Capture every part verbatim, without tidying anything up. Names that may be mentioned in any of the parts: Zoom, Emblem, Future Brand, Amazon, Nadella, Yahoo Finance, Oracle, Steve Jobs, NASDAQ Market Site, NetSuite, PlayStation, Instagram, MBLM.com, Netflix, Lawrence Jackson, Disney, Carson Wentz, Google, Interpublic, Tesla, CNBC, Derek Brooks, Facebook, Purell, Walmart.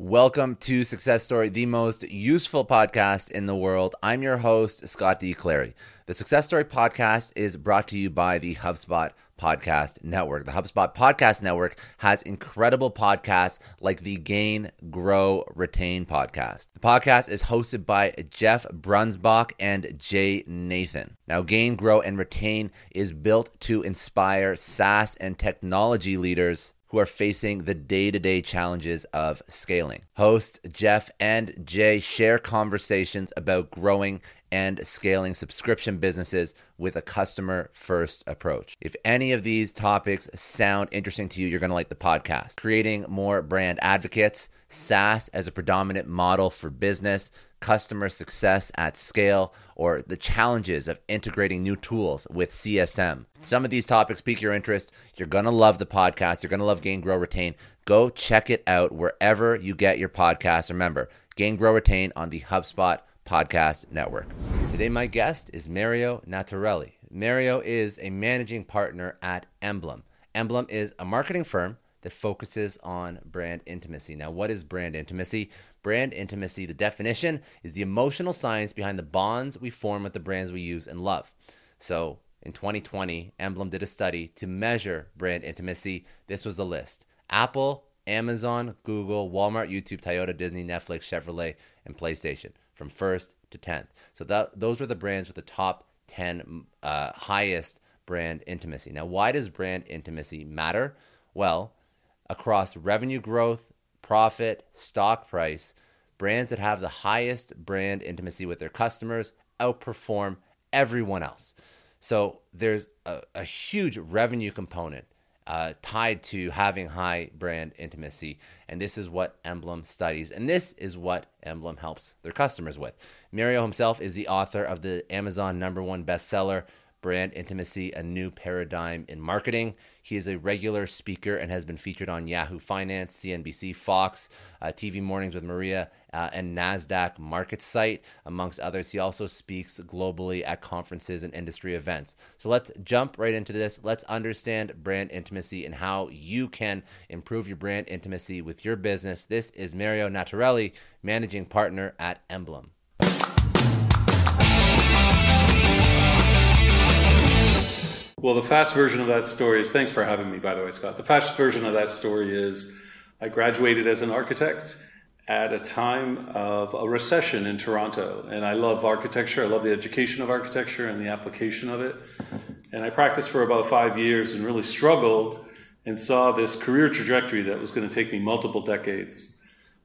Welcome to Success Story, the most useful podcast in the world. I'm your host, Scott D. Clary. The Success Story podcast is brought to you by the HubSpot Podcast Network. The HubSpot Podcast Network has incredible podcasts like the Gain, Grow, Retain podcast. The podcast is hosted by Jeff Brunsbach and Jay Nathan. Now, Gain, Grow, and Retain is built to inspire SaaS and technology leaders who are facing the day-to-day challenges of scaling. Hosts Jeff and Jay share conversations about growing and scaling subscription businesses with a customer-first approach. If any of these topics sound interesting to you, you're gonna like the podcast. Creating more brand advocates, SaaS as a predominant model for business, customer success at scale, or the challenges of integrating new tools with C S M. Some of these topics pique your interest. You're gonna love the podcast. You're gonna love Gain, Grow, Retain. Go check it out wherever you get your podcasts. Remember, Gain, Grow, Retain on the HubSpot Podcast Network. Today, my guest is Mario Nattarelli. Mario is a managing partner at Emblem. Emblem is a marketing firm that focuses on brand intimacy. Now, what is brand intimacy? Brand intimacy, the definition, is the emotional science behind the bonds we form with the brands we use and love. So in twenty twenty, Emblem did a study to measure brand intimacy. This was the list: Apple, Amazon, Google, Walmart, YouTube, Toyota, Disney, Netflix, Chevrolet, and PlayStation, from first to tenth. So that, those were the brands with the top ten uh, highest brand intimacy. Now, why does brand intimacy matter? Well, across revenue growth, profit, stock price, brands that have the highest brand intimacy with their customers outperform everyone else. So there's a, a huge revenue component uh, tied to having high brand intimacy. And this is what Emblem studies. And this is what Emblem helps their customers with. Mario himself is the author of the Amazon number one bestseller, Brand Intimacy, A New Paradigm in Marketing. He is a regular speaker and has been featured on Yahoo Finance, C N B C, Fox, uh, T V Mornings with Maria, uh, and NASDAQ Market Site, amongst others. He also speaks globally at conferences and industry events. So let's jump right into this. Let's understand brand intimacy and how you can improve your brand intimacy with your business. This is Mario Nattarelli, managing partner at Emblem. Well, the fast version of that story is, thanks for having me, by the way, Scott. The fast version of that story is I graduated as an architect at a time of a recession in Toronto. And I love architecture. I love the education of architecture and the application of it. And I practiced for about five years and really struggled and saw this career trajectory that was going to take me multiple decades.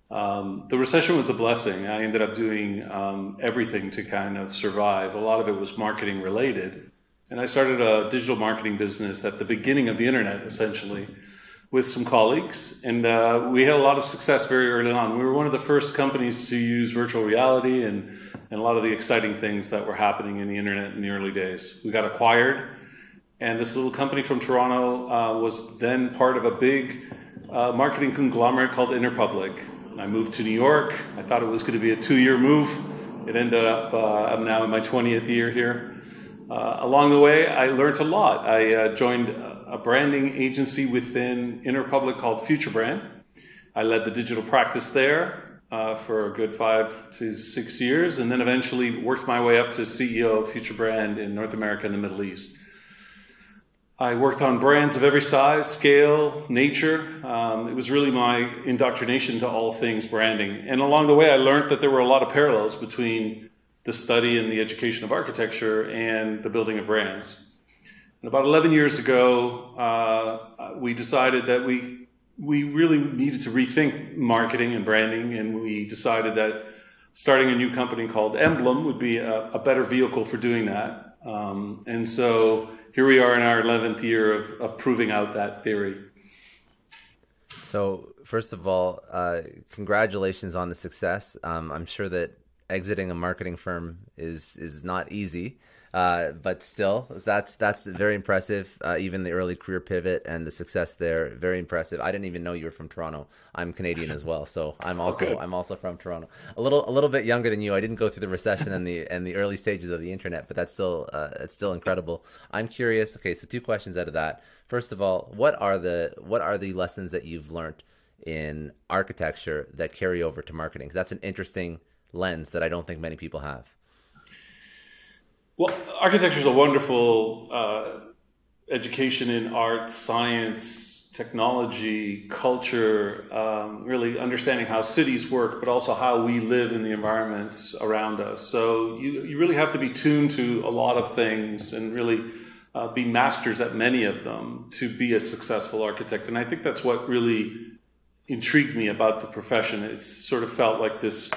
Um, the recession was a blessing. I ended up doing um, everything to kind of survive. A lot of it was marketing related. And I started a digital marketing business at the beginning of the internet, essentially, with some colleagues. And uh, we had a lot of success very early on. We were one of the first companies to use virtual reality and, and a lot of the exciting things that were happening in the internet in the early days. We got acquired. And this little company from Toronto uh, was then part of a big uh, marketing conglomerate called Interpublic. I moved to New York. I thought it was going to be a two-year move. It ended up, uh, I'm now in my twentieth year here. Uh, along the way, I learned a lot. I uh, joined a branding agency within Interpublic called Future Brand. I led the digital practice there uh, for a good five to six years, and then eventually worked my way up to C E O of Future Brand in North America and the Middle East. I worked on brands of every size, scale, nature. Um, it was really my indoctrination to all things branding. And along the way, I learned that there were a lot of parallels between the study and the education of architecture and the building of brands. And about eleven years ago, uh, we decided that we we really needed to rethink marketing and branding, and we decided that starting a new company called Emblem would be a, a better vehicle for doing that. Um, and so here we are in our eleventh year of, of proving out that theory. So first of all, uh, congratulations on the success. Um, I'm sure that exiting a marketing firm is is not easy, uh, but still, that's that's very impressive. Uh, even the early career pivot and the success there, very impressive. I didn't even know you were from Toronto. I'm Canadian as well, so I'm also okay. I'm also from Toronto. A little a little bit younger than you. I didn't go through the recession and the and the early stages of the internet, but that's still uh, it's still incredible. I'm curious. Okay, so two questions out of that. First of all, what are the what are the lessons that you've learned in architecture that carry over to marketing? That's an interesting lens that I don't think many people have. Well, architecture is a wonderful uh, education in art, science, technology, culture, um, really understanding how cities work, but also how we live in the environments around us. So you, you really have to be tuned to a lot of things and really uh, be masters at many of them to be a successful architect. And I think that's what really intrigued me about the profession. It sort of felt like this,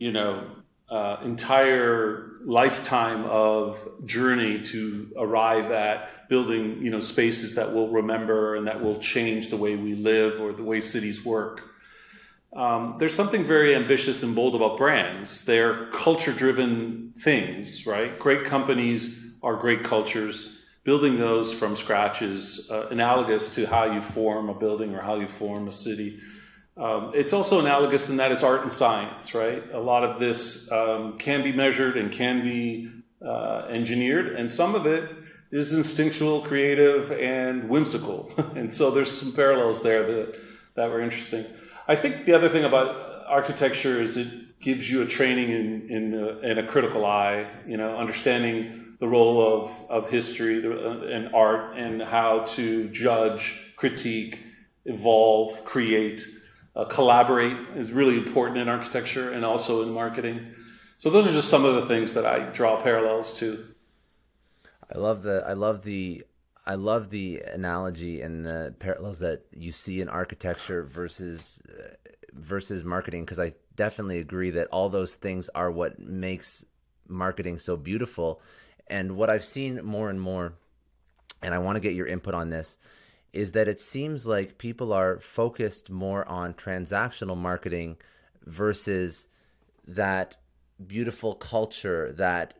you know, uh, entire lifetime of journey to arrive at building, you know, spaces that we'll remember and that will change the way we live or the way cities work. Um, there's something very ambitious and bold about brands. They're culture-driven things, right? Great companies are great cultures. Building those from scratch is uh, analogous to how you form a building or how you form a city. Um, it's also analogous in that it's art and science, right? A lot of this um, can be measured and can be uh, engineered, and some of it is instinctual, creative, and whimsical. And so there's some parallels there that, that were interesting. I think the other thing about architecture is it gives you a training in, in, uh, in a critical eye, you know, understanding the role of, of history and art and how to judge, critique, evolve, create, uh, collaborate is really important in architecture and also in marketing. So those are just some of the things that I draw parallels to. I love the I love the I love the analogy and the parallels that you see in architecture versus uh, versus marketing, because I definitely agree that all those things are what makes marketing so beautiful. And what I've seen more and more, and I want to get your input on this, is that it seems like people are focused more on transactional marketing versus that beautiful culture, that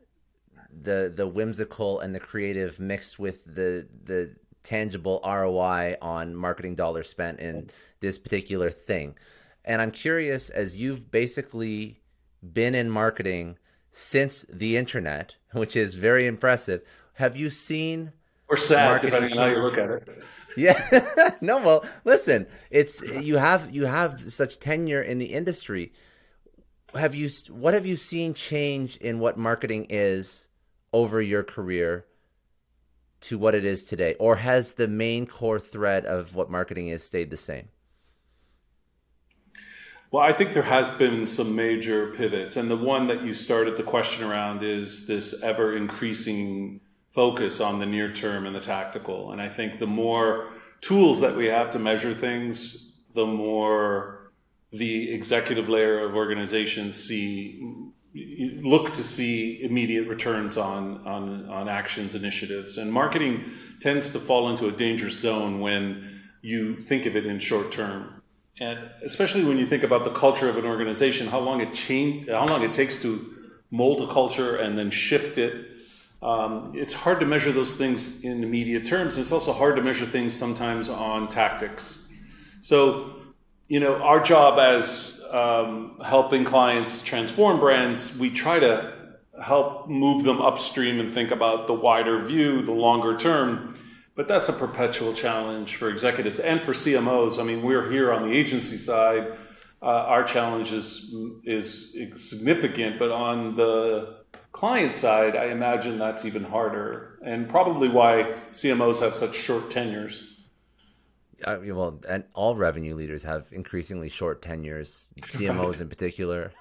the the whimsical and the creative mixed with the the tangible R O I on marketing dollars spent in this particular thing. And I'm curious, as you've basically been in marketing since the internet, which is very impressive. Have you seen? Or sad, depending on how you look at it. Yeah, no. Well, listen, it's you have you have such tenure in the industry. Have you? What have you seen change in what marketing is over your career to what it is today, or has the main core thread of what marketing is stayed the same? Well, I think there has been some major pivots, and the one that you started the question around is this ever-increasing focus on the near term and the tactical. And I think the more tools that we have to measure things, the more the executive layer of organizations see, look to see immediate returns on, on, on actions, initiatives. And marketing tends to fall into a dangerous zone when you think of it in short term. And especially when you think about the culture of an organization, how long it change, how long it takes to mold a culture and then shift it. Um, it's hard to measure those things in immediate terms. And it's also hard to measure things sometimes on tactics. So, you know, our job as um, helping clients transform brands, we try to help move them upstream and think about the wider view, the longer term. But that's a perpetual challenge for executives and for C M Os. I mean, we're here on the agency side. Uh, our challenge is, is significant, but on the client side, I imagine that's even harder, and probably why C M Os have such short tenures. I mean, well, and all revenue leaders have increasingly short tenures, C M Os right. In particular,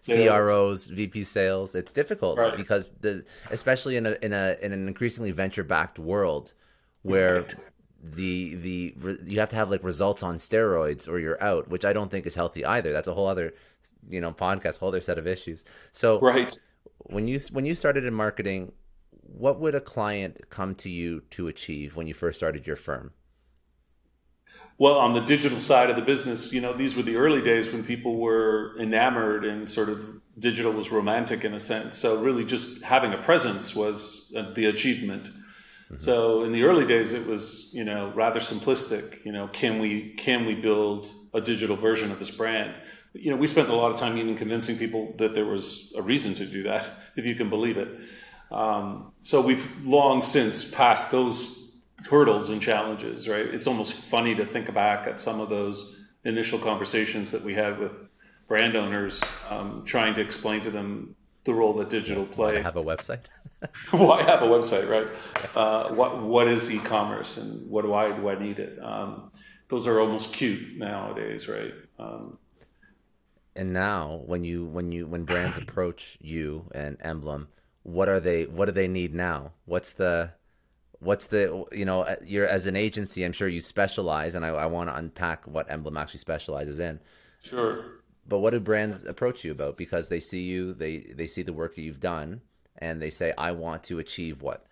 C R Os, V P sales. It's difficult right. because the, especially in a, in a, in an increasingly venture-backed world, where right. the the re, you have to have like results on steroids or you're out, which I don't think is healthy either. That's a whole other, you know, podcast, whole other set of issues. So right. when you when you started in marketing, what would a client come to you to achieve when you first started your firm? Well, on the digital side of the business, you know, these were the early days when people were enamored and sort of digital was romantic in a sense. So really just having a presence was the achievement. So in the early days, it was, you know, rather simplistic, you know, can we can we build a digital version of this brand? You know, we spent a lot of time even convincing people that there was a reason to do that, if you can believe it. Um, so we've long since passed those hurdles and challenges, right? It's almost funny to think back at some of those initial conversations that we had with brand owners, um, trying to explain to them the role that digital play. Why have a website? Why have a website, right? Uh, what what is e-commerce, and what do I do I need it? Um, those are almost cute nowadays, right? Um, and now, when you when you when brands approach you and Emblem, what are they? What do they need now? What's the What's the, you know, you're as an agency, I'm sure you specialize, and I, I want to unpack what Emblem actually specializes in. Sure. But what do brands approach you about? Because they see you, they, they see the work that you've done, and they say, I want to achieve what?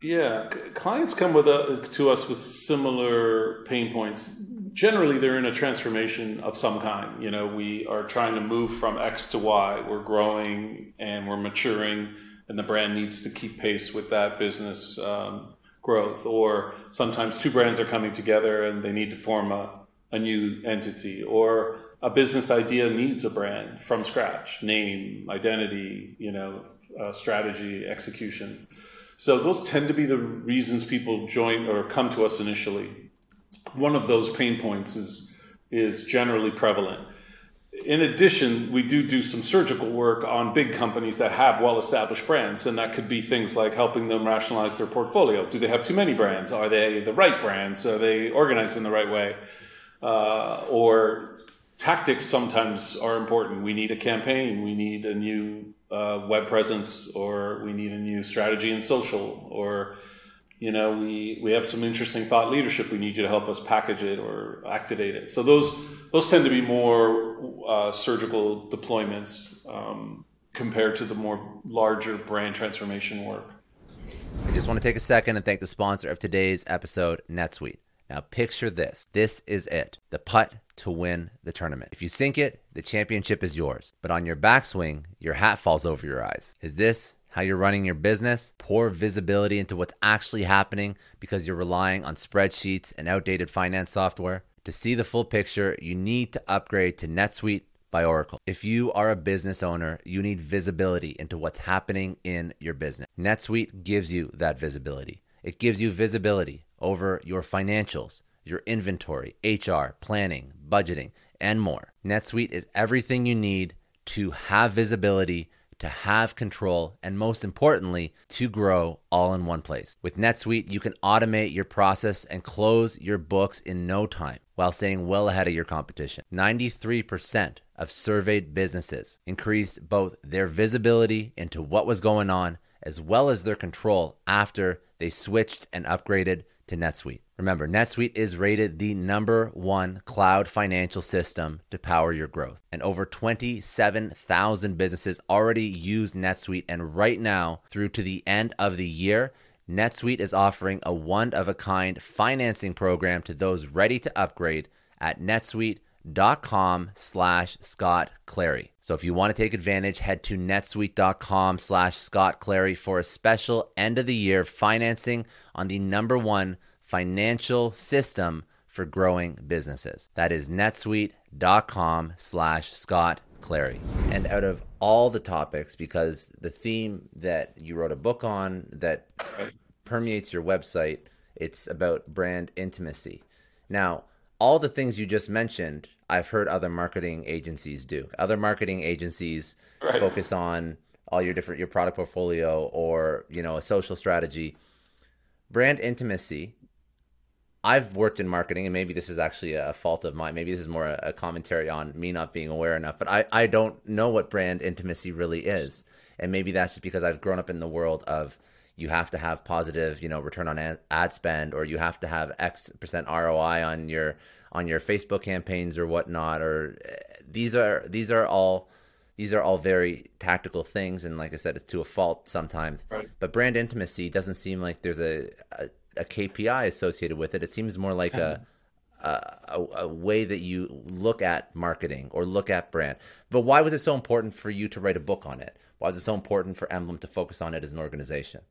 Yeah. Clients come with a, to us with similar pain points. Generally, they're in a transformation of some kind. You know, we are trying to move from X to Y. We're growing and we're maturing, and the brand needs to keep pace with that business um, growth, or sometimes two brands are coming together and they need to form a, a new entity, or a business idea needs a brand from scratch, name, identity, you know, uh, strategy, execution. So those tend to be the reasons people join or come to us initially. One of those pain points is is generally prevalent. In addition, we do do some surgical work on big companies that have well-established brands, and that could be things like helping them rationalize their portfolio. Do they have too many brands? Are they the right brands? Are they organized in the right way? Uh, or tactics sometimes are important. We need a campaign. We need a new uh, web presence, or we need a new strategy in social, or you know, we, we have some interesting thought leadership. We need you to help us package it or activate it. So those those tend to be more uh, surgical deployments um, compared to the more larger brand transformation work. I just want to take a second and thank the sponsor of today's episode, NetSuite. Now picture this. This is it. The putt to win the tournament. If you sink it, the championship is yours. But on your backswing, your hat falls over your eyes. Is this how you're running your business? Poor visibility into what's actually happening because you're relying on spreadsheets and outdated finance software. To see the full picture, you need to upgrade to NetSuite by Oracle. If you are a business owner, you need visibility into what's happening in your business. NetSuite gives you that visibility. It gives you visibility over your financials, your inventory, H R, planning, budgeting, and more. NetSuite is everything you need to have visibility, to have control, and most importantly, to grow all in one place. With NetSuite, you can automate your process and close your books in no time while staying well ahead of your competition. ninety-three percent of surveyed businesses increased both their visibility into what was going on as well as their control after they switched and upgraded to NetSuite. Remember, NetSuite is rated the number one cloud financial system to power your growth. And over twenty-seven thousand businesses already use NetSuite. And right now, through to the end of the year, NetSuite is offering a one-of-a-kind financing program to those ready to upgrade at netsuite.com slash Scott Clary. So if you want to take advantage, head to netsuite.com slash Scott Clary for a special end-of-the-year financing on the number one financial system for growing businesses. That is netsuite.com slash Scott Clary. And out of all the topics, because the theme that you wrote a book on that permeates your website, it's about brand intimacy. Now, all the things you just mentioned, I've heard other marketing agencies do. Other marketing agencies right. focus on all your different, your product portfolio or, you know, a social strategy. Brand intimacy, I've worked in marketing, and maybe this is actually a fault of mine. Maybe this is more a commentary on me not being aware enough, but I, I don't know what brand intimacy really is. And maybe that's just because I've grown up in the world of you have to have positive, you know, return on ad spend, or you have to have X percent R O I on your on your Facebook campaigns or whatnot. Or these are these are all these are all very tactical things. And like I said, it's to a fault sometimes, right. But brand intimacy doesn't seem like there's a, a a K P I associated with it. It seems more like a, a a way that you look at marketing or look at brand. But why was it so important for you to write a book on it? Why was it so important for Emblem to focus on it as an organization?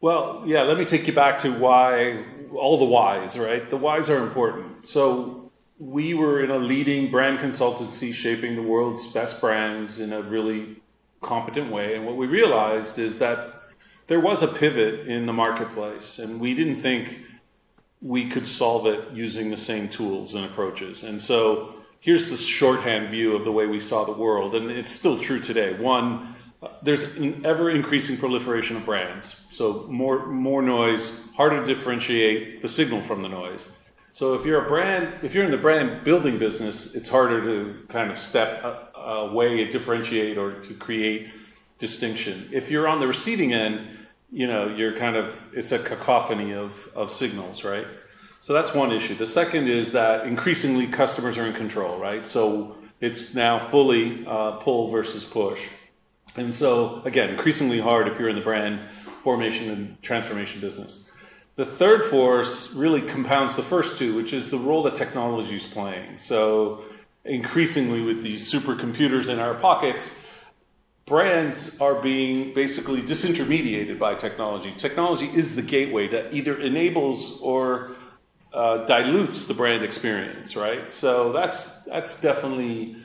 Well, yeah, let me take you back to why, all the whys, right? The whys are important. So we were in a leading brand consultancy shaping the world's best brands in a really competent way. And what we realized is that there was a pivot in the marketplace, and we didn't think we could solve it using the same tools and approaches. And so here's the shorthand view of the way we saw the world, and it's still true today. One, there's an ever-increasing proliferation of brands, so more more noise, harder to differentiate the signal from the noise. So if you're a brand, if you're in the brand building business, it's harder to kind of step away and differentiate or to create distinction. If you're on the receiving end, you know, you're kind of, it's a cacophony of, of signals, right? So that's one issue. The second is that increasingly customers are in control, right? So it's now fully uh, pull versus push. And so, again, increasingly hard if you're in the brand formation and transformation business. The third force really compounds the first two, which is the role that technology is playing. So increasingly with these supercomputers in our pockets, brands are being basically disintermediated by technology. Technology is the gateway that either enables or uh, dilutes the brand experience, right? So that's that's definitely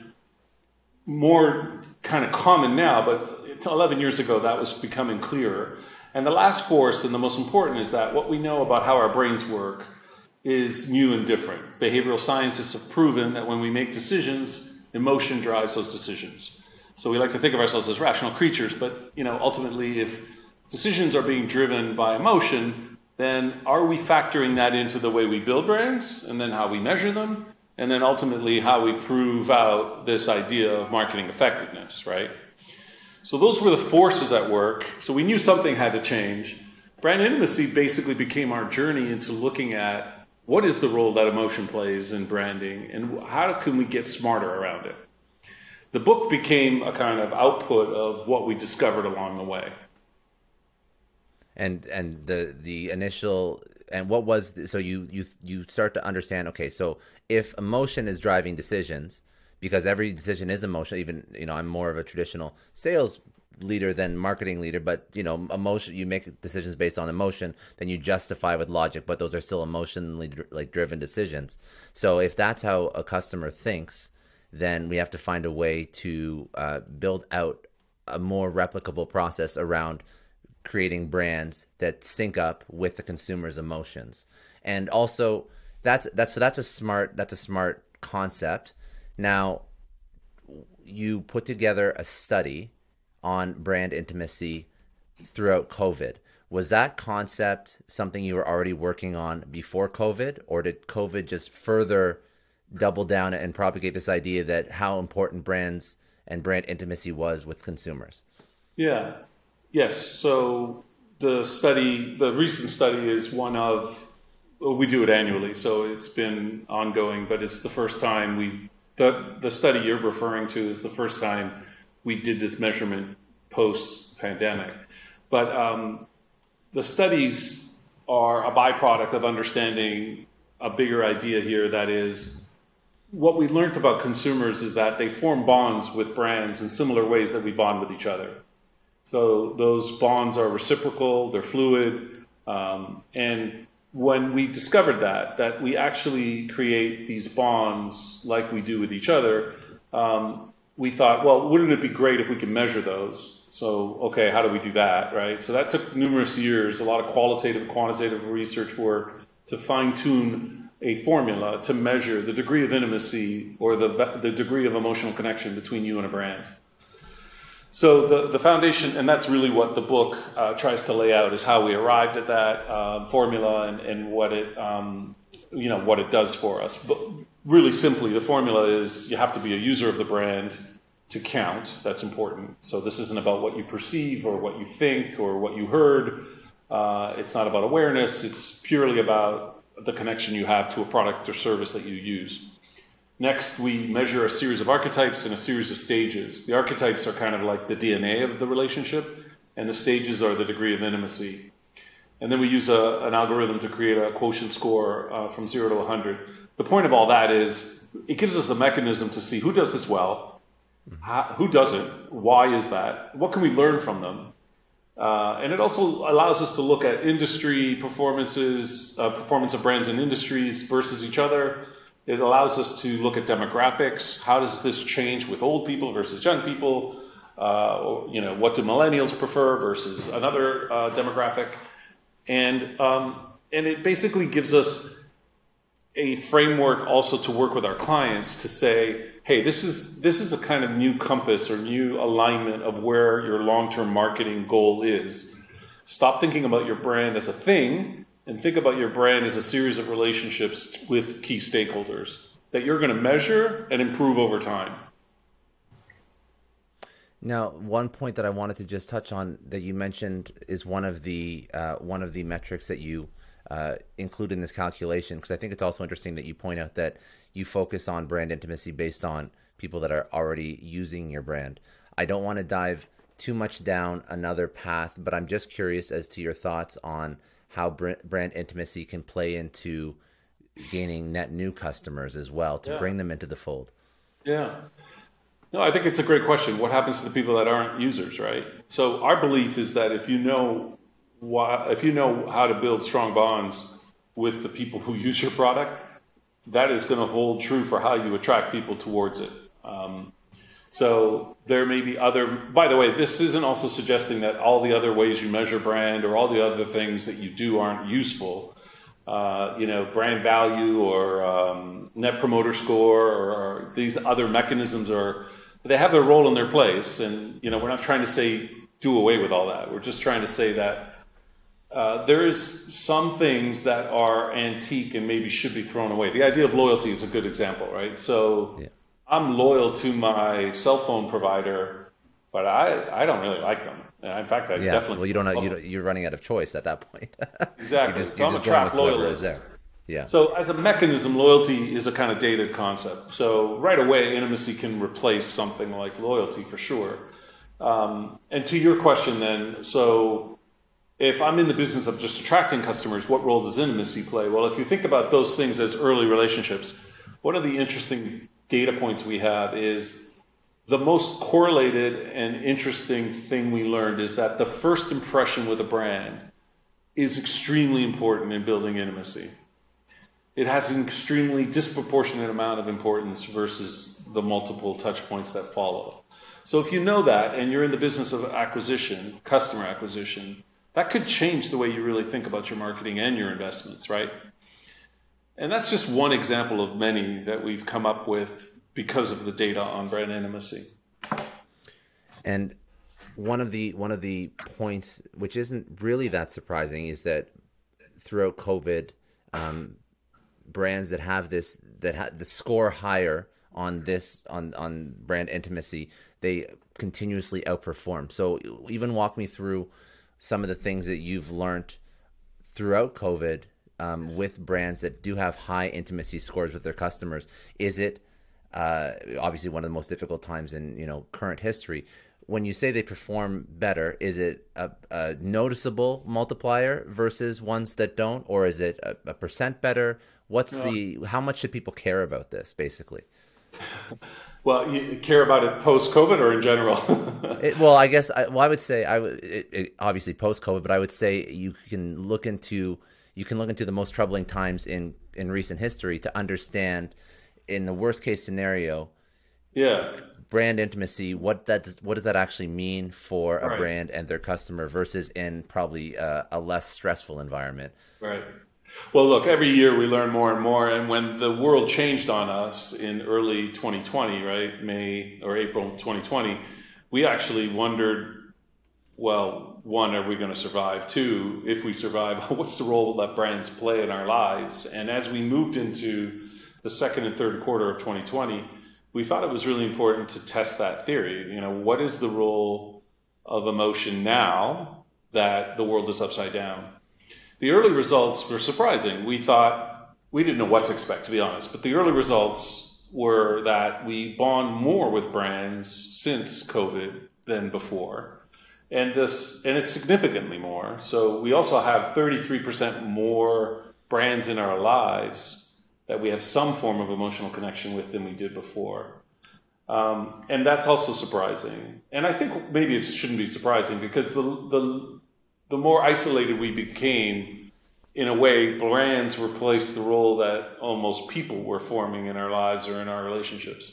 more kind of common now, but it's eleven years ago that was becoming clearer. And the last force, and the most important, is that what we know about how our brains work is new and different. Behavioral scientists have proven that when we make decisions, emotion drives those decisions. So we like to think of ourselves as rational creatures, but you know, ultimately, if decisions are being driven by emotion, then are we factoring that into the way we build brands, and then how we measure them, and then ultimately how we prove out this idea of marketing effectiveness, right? So those were the forces at work. So we knew something had to change. Brand intimacy basically became our journey into looking at what is the role that emotion plays in branding, and how can we get smarter around it? The book became a kind of output of what we discovered along the way. And and the the initial and what was the, so you you you start to understand, okay, so if emotion is driving decisions, because every decision is emotional, even, you know, I'm more of a traditional sales leader than marketing leader, but you know, emotion, you make decisions based on emotion, then you justify with logic, but those are still emotionally like driven decisions. So if that's how a customer thinks, then we have to find a way to uh, build out a more replicable process around creating brands that sync up with the consumer's emotions. And also that's, that's, so that's a smart, that's a smart concept. Now you put together a study on brand intimacy throughout COVID. Was that concept something you were already working on before COVID, or did COVID just further double down and propagate this idea that how important brands and brand intimacy was with consumers? Yeah. Yes. So the study, the recent study is one of, well, we do it annually, so it's been ongoing, but it's the first time we, the, the study you're referring to is the first time we did this measurement post pandemic. But um, the studies are a byproduct of understanding a bigger idea here, that is, what we learned about consumers is that they form bonds with brands in similar ways that we bond with each other. So those bonds are reciprocal, they're fluid. Um, and when we discovered that, that we actually create these bonds like we do with each other, um, we thought, well, wouldn't it be great if we could measure those? So, okay, how do we do that, right? So that took numerous years, a lot of qualitative, quantitative research work to fine tune a formula to measure the degree of intimacy or the the degree of emotional connection between you and a brand. So the, the foundation, and that's really what the book uh, tries to lay out, is how we arrived at that uh, formula and, and what it um, you know what it does for us. But really simply, the formula is you have to be a user of the brand to count. That's important. So this isn't about what you perceive or what you think or what you heard. Uh, it's not about awareness. It's purely about the connection you have to a product or service that you use. Next, we measure a series of archetypes and a series of stages. The archetypes are kind of like the D N A of the relationship, and the stages are the degree of intimacy. And then we use a, an algorithm to create a quotient score uh, from zero to one hundred. The point of all that is it gives us a mechanism to see who does this well, how, who doesn't, why is that, what can we learn from them? Uh, and it also allows us to look at industry performances, uh, performance of brands and industries versus each other. It allows us to look at demographics. How does this change with old people versus young people? Uh, or, you know, what do millennials prefer versus another uh, demographic? And um, and it basically gives us a framework also to work with our clients to say, hey, this is this is a kind of new compass or new alignment of where your long-term marketing goal is. Stop thinking about your brand as a thing and think about your brand as a series of relationships with key stakeholders that you're going to measure and improve over time. Now, one point that I wanted to just touch on that you mentioned is one of the uh, one of the metrics that you uh, include in this calculation, because I think it's also interesting that you point out that you focus on brand intimacy based on people that are already using your brand. I don't want to dive too much down another path, but I'm just curious as to your thoughts on how brand intimacy can play into gaining net new customers as well to yeah. bring them into the fold. Yeah. No, I think it's a great question. What happens to the people that aren't users, right? So our belief is that if you know why, if you know how to build strong bonds with the people who use your product, that is going to hold true for how you attract people towards it. Um, so there may be other, by the way, this isn't also suggesting that all the other ways you measure brand or all the other things that you do aren't useful. Uh, you know, brand value or um, net promoter score or, or these other mechanisms are, they have their role in their place. And, you know, we're not trying to say do away with all that. We're just trying to say that uh, there is some things that are antique and maybe should be thrown away. The idea of loyalty is a good example, right? So yeah. I'm loyal to my cell phone provider, but I, I don't really like them. In fact, I yeah. definitely... Well, you don't know, you don't, you're running out of choice at that point. Exactly. You're just, you're so just I'm going with whoever is there. Yeah. So as a mechanism, loyalty is a kind of dated concept. So right away, intimacy can replace something like loyalty for sure. Um, and to your question then, so if I'm in the business of just attracting customers, what role does intimacy play? Well, if you think about those things as early relationships, one of the interesting data points we have is the most correlated and interesting thing we learned is that the first impression with a brand is extremely important in building intimacy. It has an extremely disproportionate amount of importance versus the multiple touch points that follow. So if you know that and you're in the business of acquisition, customer acquisition, that could change the way you really think about your marketing and your investments, right? And that's just one example of many that we've come up with because of the data on brand intimacy. And one of the one of the points, which isn't really that surprising, is that throughout COVID, um, brands that have this that ha- the score higher on this on on brand intimacy, they continuously outperform. So even walk me through some of the things that you've learned throughout COVID um, with brands that do have high intimacy scores with their customers. Is it Uh, obviously one of the most difficult times in, you know, current history. When you say they perform better, is it a, a noticeable multiplier versus ones that don't, or is it a, a percent better? What's yeah. the, how much should people care about this, basically? Well, you care about it post-COVID or in general? it, well, I guess, I, well, I would say, I would, it, it, obviously post-COVID, but I would say you can look into, you can look into the most troubling times in, in recent history to understand, in the worst case scenario, yeah, brand intimacy, what that does, what does that actually mean for a right. brand and their customer versus in probably a, a less stressful environment. Right. Well, look, every year we learn more and more. And when the world changed on us in early twenty twenty, right, May or April twenty twenty, we actually wondered, well, one, are we going to survive? Two, if we survive, what's the role that brands play in our lives? And as we moved into the second and third quarter of twenty twenty, we thought it was really important to test that theory. You know, what is the role of emotion now that the world is upside down? The early results were surprising. We thought, we didn't know what to expect, to be honest, but the early results were that we bond more with brands since COVID than before. And this, and it's significantly more. So we also have thirty-three percent more brands in our lives that we have some form of emotional connection with than we did before. Um, and that's also surprising. And I think maybe it shouldn't be surprising because the, the the more isolated we became, in a way, brands replaced the role that almost people were forming in our lives or in our relationships.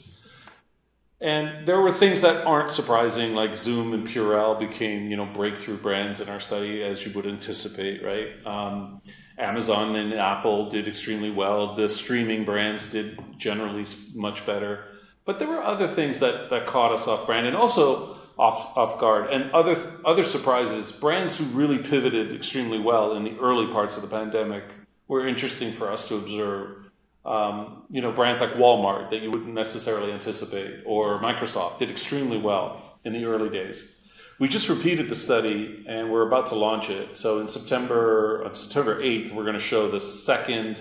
And there were things that aren't surprising, like Zoom and Purell became, you know, breakthrough brands in our study, as you would anticipate, right? Um, Amazon and Apple did extremely well. The streaming brands did generally much better. But there were other things that, that caught us off brand and also off off guard. And other other surprises, brands who really pivoted extremely well in the early parts of the pandemic were interesting for us to observe. Um, you know, brands like Walmart that you wouldn't necessarily anticipate, or Microsoft, did extremely well in the early days. We just repeated the study and we're about to launch it. So in September, on September eighth, we're going to show the second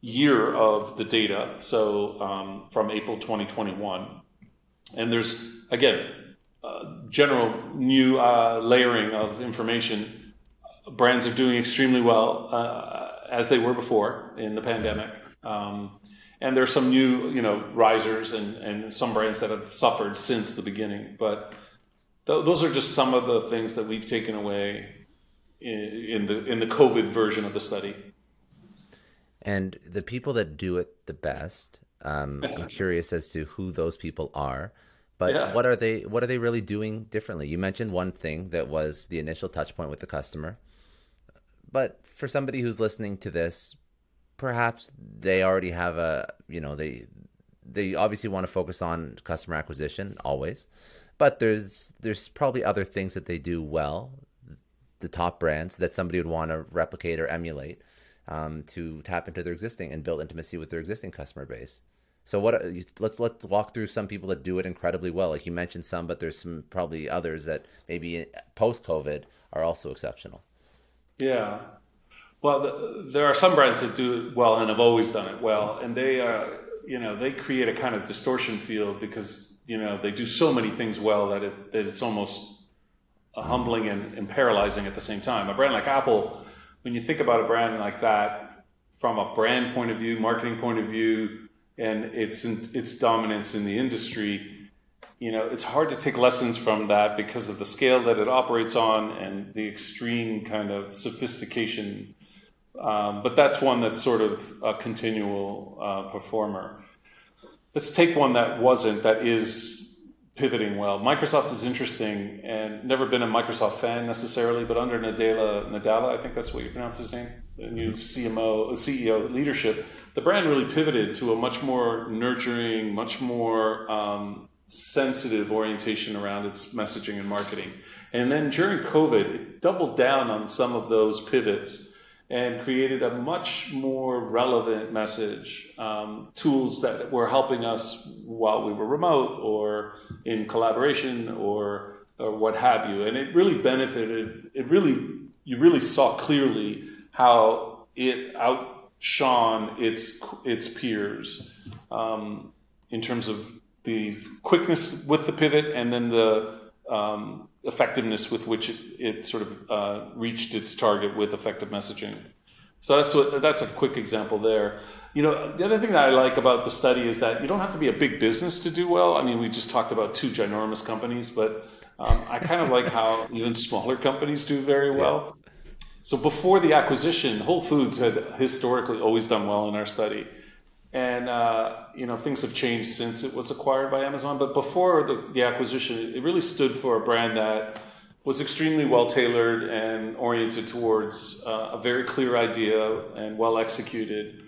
year of the data. So um, from April twenty twenty-one. And there's, again, uh, general new uh, layering of information. Brands are doing extremely well uh, as they were before in the pandemic. Um, and there's some new, you know, risers and, and some brands that have suffered since the beginning. But th- those are just some of the things that we've taken away in, in the in the COVID version of the study. And the people that do it the best, um, I'm curious as to who those people are. But yeah. what are they? What are they really doing differently? You mentioned one thing that was the initial touch point with the customer. But for somebody who's listening to this, perhaps they already have a, you know, they they obviously want to focus on customer acquisition always, but there's there's probably other things that they do well, the top brands that somebody would want to replicate or emulate um, to tap into their existing and build intimacy with their existing customer base. So what let's let's walk through some people that do it incredibly well. Like you mentioned some, but there's some probably others that maybe post-COVID are also exceptional. Yeah. Well, there are some brands that do it well and have always done it well, and they, uh, you know, they create a kind of distortion field because, you know, they do so many things well that it that it's almost humbling and, and paralyzing at the same time. A brand like Apple, when you think about a brand like that from a brand point of view, marketing point of view, and its its dominance in the industry, you know, it's hard to take lessons from that because of the scale that it operates on and the extreme kind of sophistication. Um, but that's one that's sort of a continual uh, performer. Let's take one that wasn't, that is pivoting well. Microsoft is interesting, and never been a Microsoft fan necessarily, but under Nadella, Nadella, I think that's what you pronounce his name, the new C M O, C E O leadership, the brand really pivoted to a much more nurturing, much more um, sensitive orientation around its messaging and marketing. And then during COVID, it doubled down on some of those pivots and created a much more relevant message, um, tools that were helping us while we were remote or in collaboration or or what have you. And it really benefited, it really, you really saw clearly how it outshone its its peers um, in terms of the quickness with the pivot and then the um, effectiveness with which it, it sort of uh, reached its target with effective messaging. So that's what, that's a quick example there. You know, the other thing that I like about the study is that you don't have to be a big business to do well. I mean, we just talked about two ginormous companies, but um, I kind of like how even smaller companies do very well. Yeah. So before the acquisition, Whole Foods had historically always done well in our study. And, uh, you know, things have changed since it was acquired by Amazon. But before the, the acquisition, it really stood for a brand that was extremely well-tailored and oriented towards uh, a very clear idea and well-executed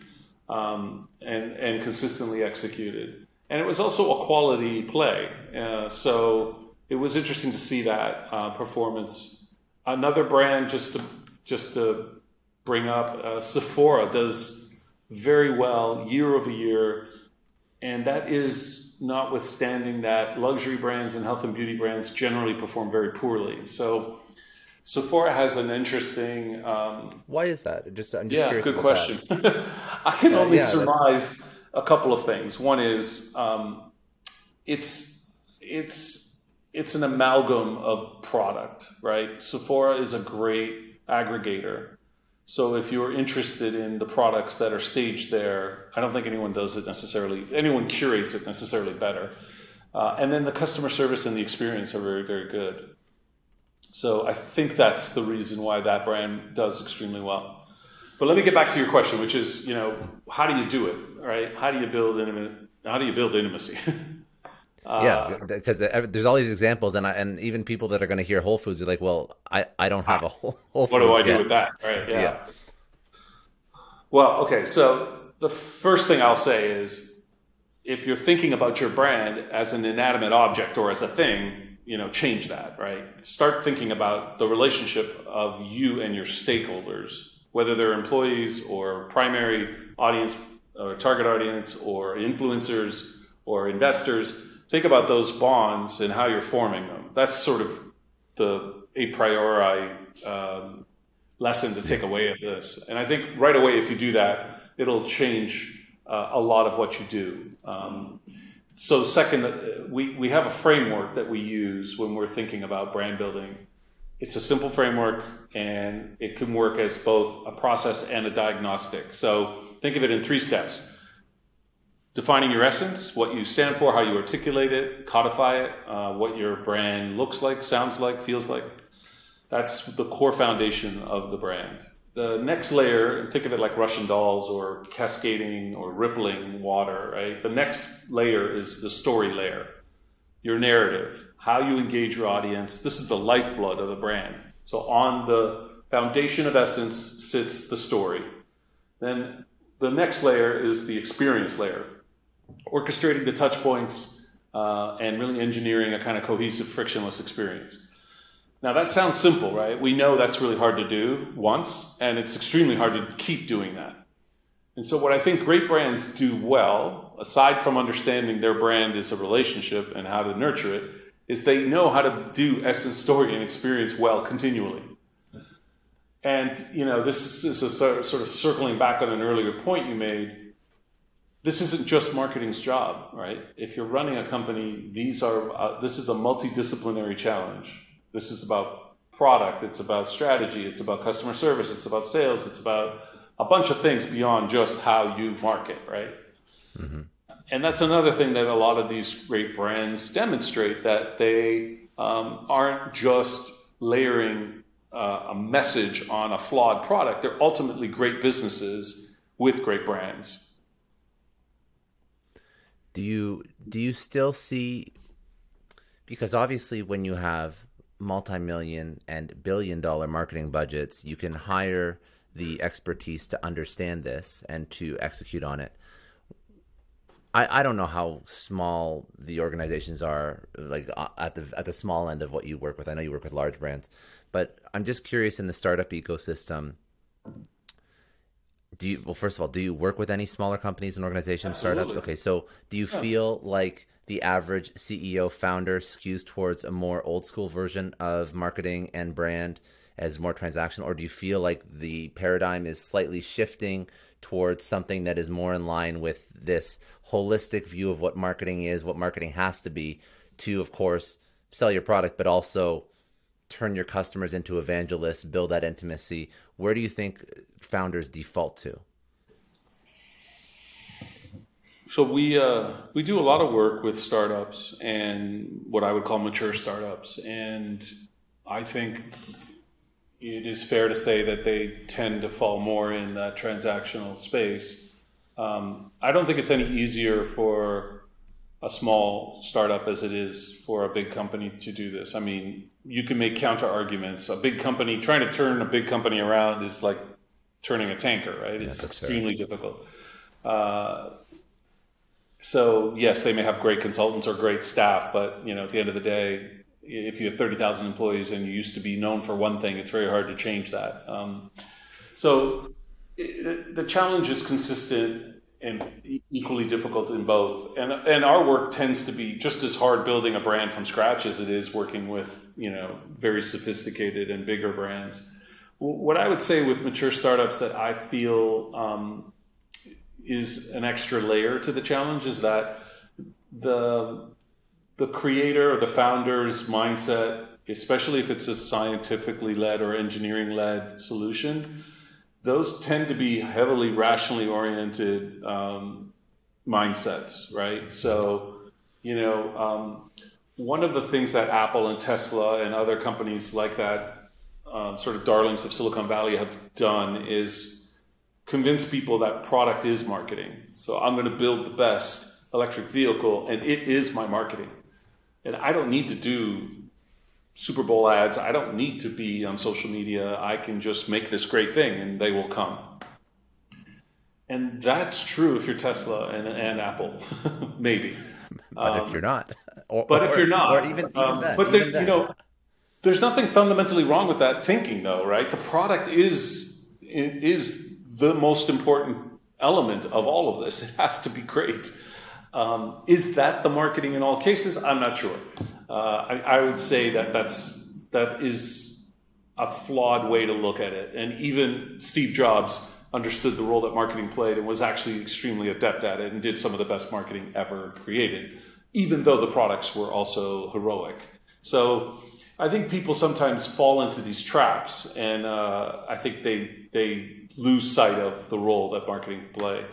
um, and, and consistently executed. And it was also a quality play. Uh, so it was interesting to see that uh, performance. Another brand, just to, just to bring up, uh, Sephora does very well year over year, and that is notwithstanding that luxury brands and health and beauty brands generally perform very poorly. So Sephora has an interesting um why is that? Just I'm just yeah, curious. Yeah, good question. I can uh, only yeah, surmise that's... a couple of things. One is um it's it's it's an amalgam of product, right? Sephora is a great aggregator. So if you're interested in the products that are staged there, I don't think anyone does it necessarily, anyone curates it necessarily better. Uh, and then the customer service and the experience are very, very good. So I think that's the reason why that brand does extremely well. But let me get back to your question, which is, you know, how do you do it, right? How do you build intimate, how do you build intimacy? Uh, yeah, because there's all these examples, and I, and even people that are going to hear Whole Foods are like, well, I, I don't have a Whole, Whole Foods. What do I do yet. with that? Right. Yeah. yeah. Well, okay. So the first thing I'll say is, if you're thinking about your brand as an inanimate object or as a thing, you know, change that. Right. Start thinking about the relationship of you and your stakeholders, whether they're employees or primary audience or target audience or influencers or investors. Think about those bonds and how you're forming them. That's sort of the a priori um, lesson to take away of this. And I think right away, if you do that, it'll change uh, a lot of what you do. Um, so second, we, we have a framework that we use when we're thinking about brand building. It's a simple framework, and it can work as both a process and a diagnostic. So think of it in three steps. Defining your essence, what you stand for, how you articulate it, codify it, uh, what your brand looks like, sounds like, feels like. That's the core foundation of the brand. The next layer, think of it like Russian dolls or cascading or rippling water, right? The next layer is the story layer, your narrative, how you engage your audience. This is the lifeblood of the brand. So on the foundation of essence sits the story. Then the next layer is the experience layer. Orchestrating the touch points uh, and really engineering a kind of cohesive, frictionless experience. Now that sounds simple, right? We know that's really hard to do once, and it's extremely hard to keep doing that. And so what I think great brands do well, aside from understanding their brand is a relationship and how to nurture it, is they know how to do essence, story, and experience well continually. And, you know, this is a sort of circling back on an earlier point you made. This isn't just marketing's job, right? If you're running a company, these are uh, this is a multidisciplinary challenge. This is about product, it's about strategy, it's about customer service, it's about sales, it's about a bunch of things beyond just how you market, right? Mm-hmm. And that's another thing that a lot of these great brands demonstrate, that they um, aren't just layering uh, a message on a flawed product. They're ultimately great businesses with great brands. Do you do you still see, because obviously when you have multi-million and billion dollar marketing budgets, you can hire the expertise to understand this and to execute on it. I, I don't know how small the organizations are, like at the at the small end of what you work with. I know you work with large brands, but I'm just curious in the startup ecosystem. Do you, well, first of all, do you work with any smaller companies and organizations, Absolutely. startups? Okay, so do you yeah. feel like the average C E O founder skews towards a more old school version of marketing and brand as more transactional? Or do you feel like the paradigm is slightly shifting towards something that is more in line with this holistic view of what marketing is, what marketing has to be to, of course, sell your product, but also turn your customers into evangelists, build that intimacy? Where do you think founders default to? So we uh, we do a lot of work with startups and what I would call mature startups. And I think it is fair to say that they tend to fall more in that transactional space. Um, I don't think it's any easier for a small startup as it is for a big company to do this. I mean, you can make counter arguments. A big company, trying to turn a big company around is like turning a tanker, right? Yeah, it's extremely fair. difficult. Uh, so yes, they may have great consultants or great staff, but you know, at the end of the day, if you have thirty thousand employees and you used to be known for one thing, it's very hard to change that. Um, so it, the challenge is consistent and equally difficult in both. And and our work tends to be just as hard building a brand from scratch as it is working with, you know, very sophisticated and bigger brands. What I would say with mature startups that I feel um, is an extra layer to the challenge is that the the creator or the founder's mindset, especially if it's a scientifically led or engineering led solution, those tend to be heavily rationally oriented um, mindsets, right? So, you know, um, one of the things that Apple and Tesla and other companies like that, um, sort of darlings of Silicon Valley, have done is convince people that product is marketing. So I'm going to build the best electric vehicle, and it is my marketing. And I don't need to do Super Bowl ads. I don't need to be on social media. I can just make this great thing and they will come. And that's true if you're Tesla and, and Apple, maybe. But um, if you're not. Or, but or, if you're not. Or even, even um, that. But even there, that. You know, there's nothing fundamentally wrong with that thinking, though, right? The product is is the most important element of all of this. It has to be great. Um, is that the marketing in all cases? I'm not sure. Uh, I, I would say that that's, that is a flawed way to look at it. And even Steve Jobs understood the role that marketing played and was actually extremely adept at it and did some of the best marketing ever created, even though the products were also heroic. So I think people sometimes fall into these traps, and uh, I think they they lose sight of the role that marketing played.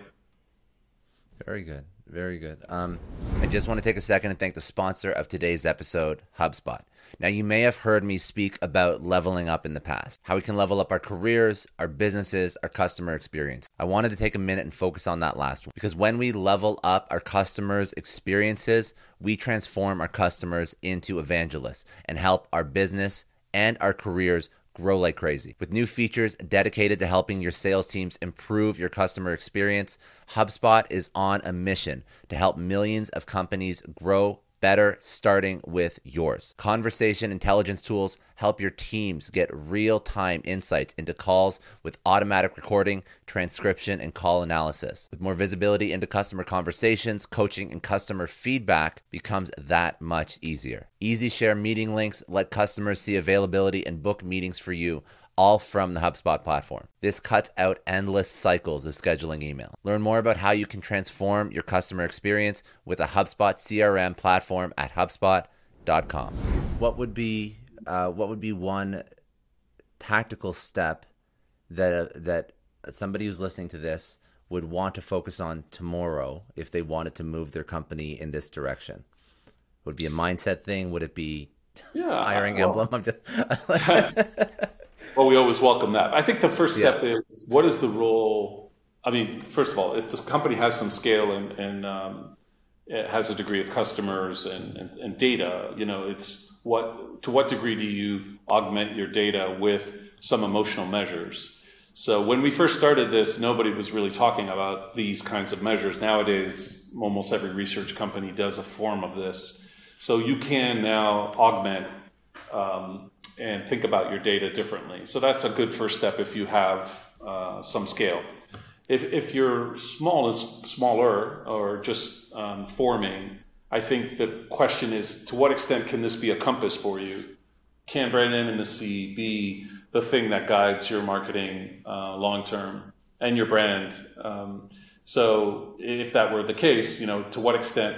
Very good. Very good. Um, I just want to take a second and thank the sponsor of today's episode, HubSpot. Now, you may have heard me speak about leveling up in the past, how we can level up our careers, our businesses, our customer experience. I wanted to take a minute and focus on that last one, because when we level up our customers' experiences, we transform our customers into evangelists and help our business and our careers grow like crazy. With new features dedicated to helping your sales teams improve your customer experience, HubSpot is on a mission to help millions of companies grow better, starting with yours. Conversation intelligence tools help your teams get real-time insights into calls with automatic recording, transcription, and call analysis. With more visibility into customer conversations, coaching, and customer feedback becomes that much easier. Easy share meeting links let customers see availability and book meetings for you, all from the HubSpot platform. This cuts out endless cycles of scheduling email. Learn more about how you can transform your customer experience with a HubSpot C R M platform at HubSpot dot com. What would be uh, what would be one tactical step that uh, that somebody who's listening to this would want to focus on tomorrow if they wanted to move their company in this direction? Would it be a mindset thing? Would it be yeah, hiring well, Emblem? I'm just... Well, we always welcome that. I think the first step yeah. is, what is the role? I mean, first of all, if this company has some scale and, and um, it has a degree of customers and, and, and data, you know, it's what to what degree do you augment your data with some emotional measures? So when we first started this, nobody was really talking about these kinds of measures. Nowadays, almost every research company does a form of this. So you can now augment um and think about your data differently. So that's a good first step if you have uh, some scale. If if you're small and smaller or just um, forming, I think the question is, to what extent can this be a compass for you? Can brand intimacy be the thing that guides your marketing uh, long-term and your brand? Um, so if that were the case, you know, to what extent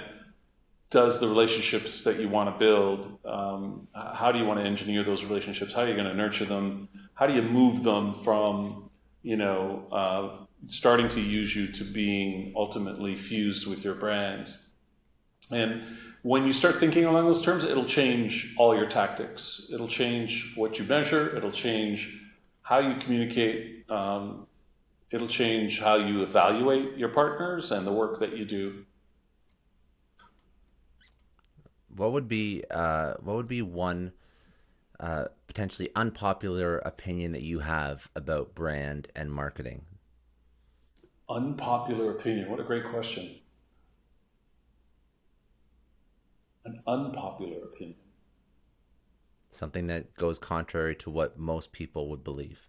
does the relationships that you want to build, um, how do you want to engineer those relationships? How are you going to nurture them? How do you move them from, you know, uh, starting to use you to being ultimately fused with your brand? And when you start thinking along those terms, it'll change all your tactics. It'll change what you measure. It'll change how you communicate. Um, it'll change how you evaluate your partners and the work that you do. What would be uh, what would be one uh, potentially unpopular opinion that you have about brand and marketing? Unpopular opinion. What a great question. An unpopular opinion. Something that goes contrary to what most people would believe.